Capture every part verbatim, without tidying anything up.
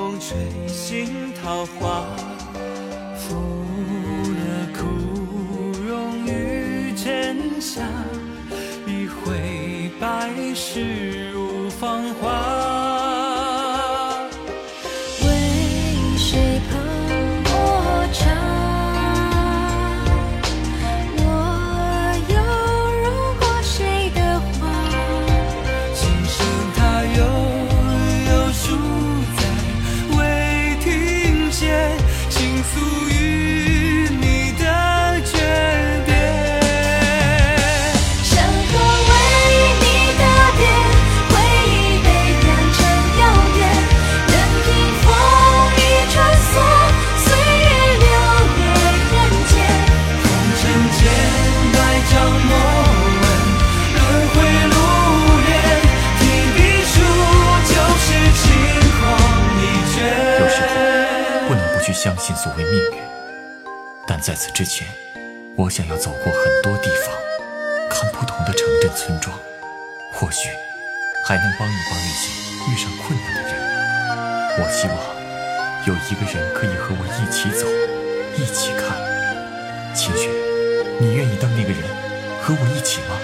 风吹醒桃花，负了枯荣于枕下，一回百世无芳华。为谁泡抹茶，我又如过谁的花，今生他悠悠住在未听见，倾诉于你的诀别。山河为你打点，回忆被染成谣言，任凭风雨穿梭，岁月流连人间。红尘间百丈墨纹，轮回路远，提笔书就是轻狂一卷。有时候不能不去相信所谓命运，但在此之前，我想要走过很多地方，看不同的城镇村庄，或许还能帮一帮那些遇上困难的人。我希望有一个人可以和我一起走，一起看。秦雪，你愿意当那个人，和我一起吗？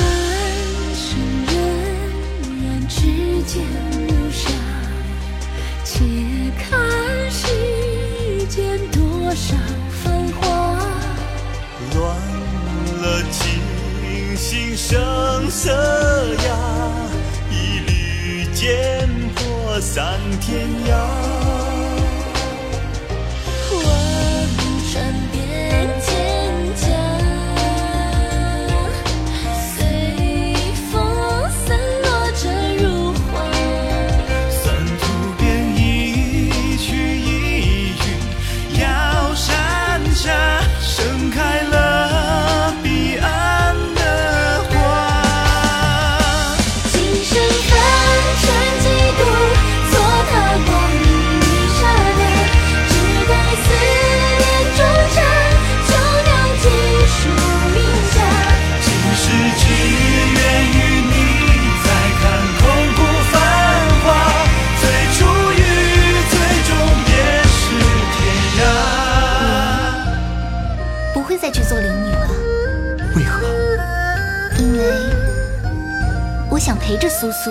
半生荏苒指尖如沙，且看世间多少繁华。乱了琴心声色哑，一缕剑魄散天涯。万川变蒹葭，随风散落着如花。三途变一曲一语，摇山茶盛开了彼岸的花。今生凡尘几度，错踏光阴一刹那，只待思念终章，秋凉尽数名下。今世只愿与你再看空谷繁华，最初与最终别是天涯。不会再去做灵女了，为何？因为我想陪着苏苏，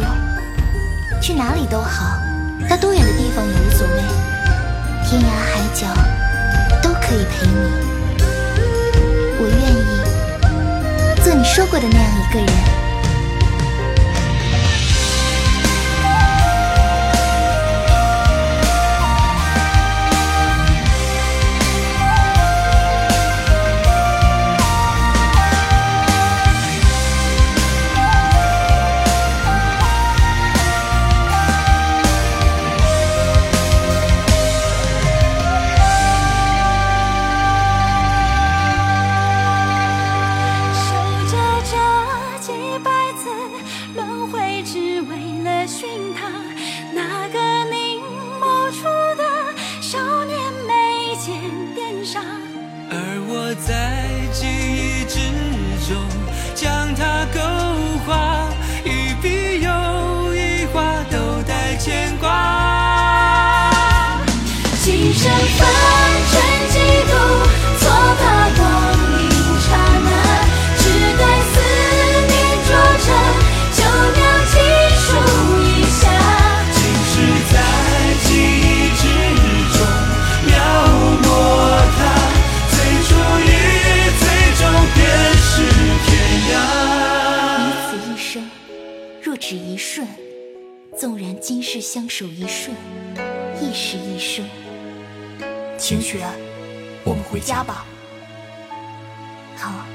去哪里都好，到多远的地方也无所谓，天涯海角都可以陪你。我愿意做你说过的那样一个人。守着这几百次轮回，只为了寻他那个凝眸处的少年，眉间点煞。而我在记忆之中将它勾画，一笔又一画都带牵挂。今生凡尘几度，错把光阴刹那，只待思念灼灼，秋凉尽数一夏。今世在记忆之中描摹它，最初与最终便是天涯。如此一生，若只一瞬，纵然今世相守一瞬，亦是一生。秦雪，我们回家吧。好。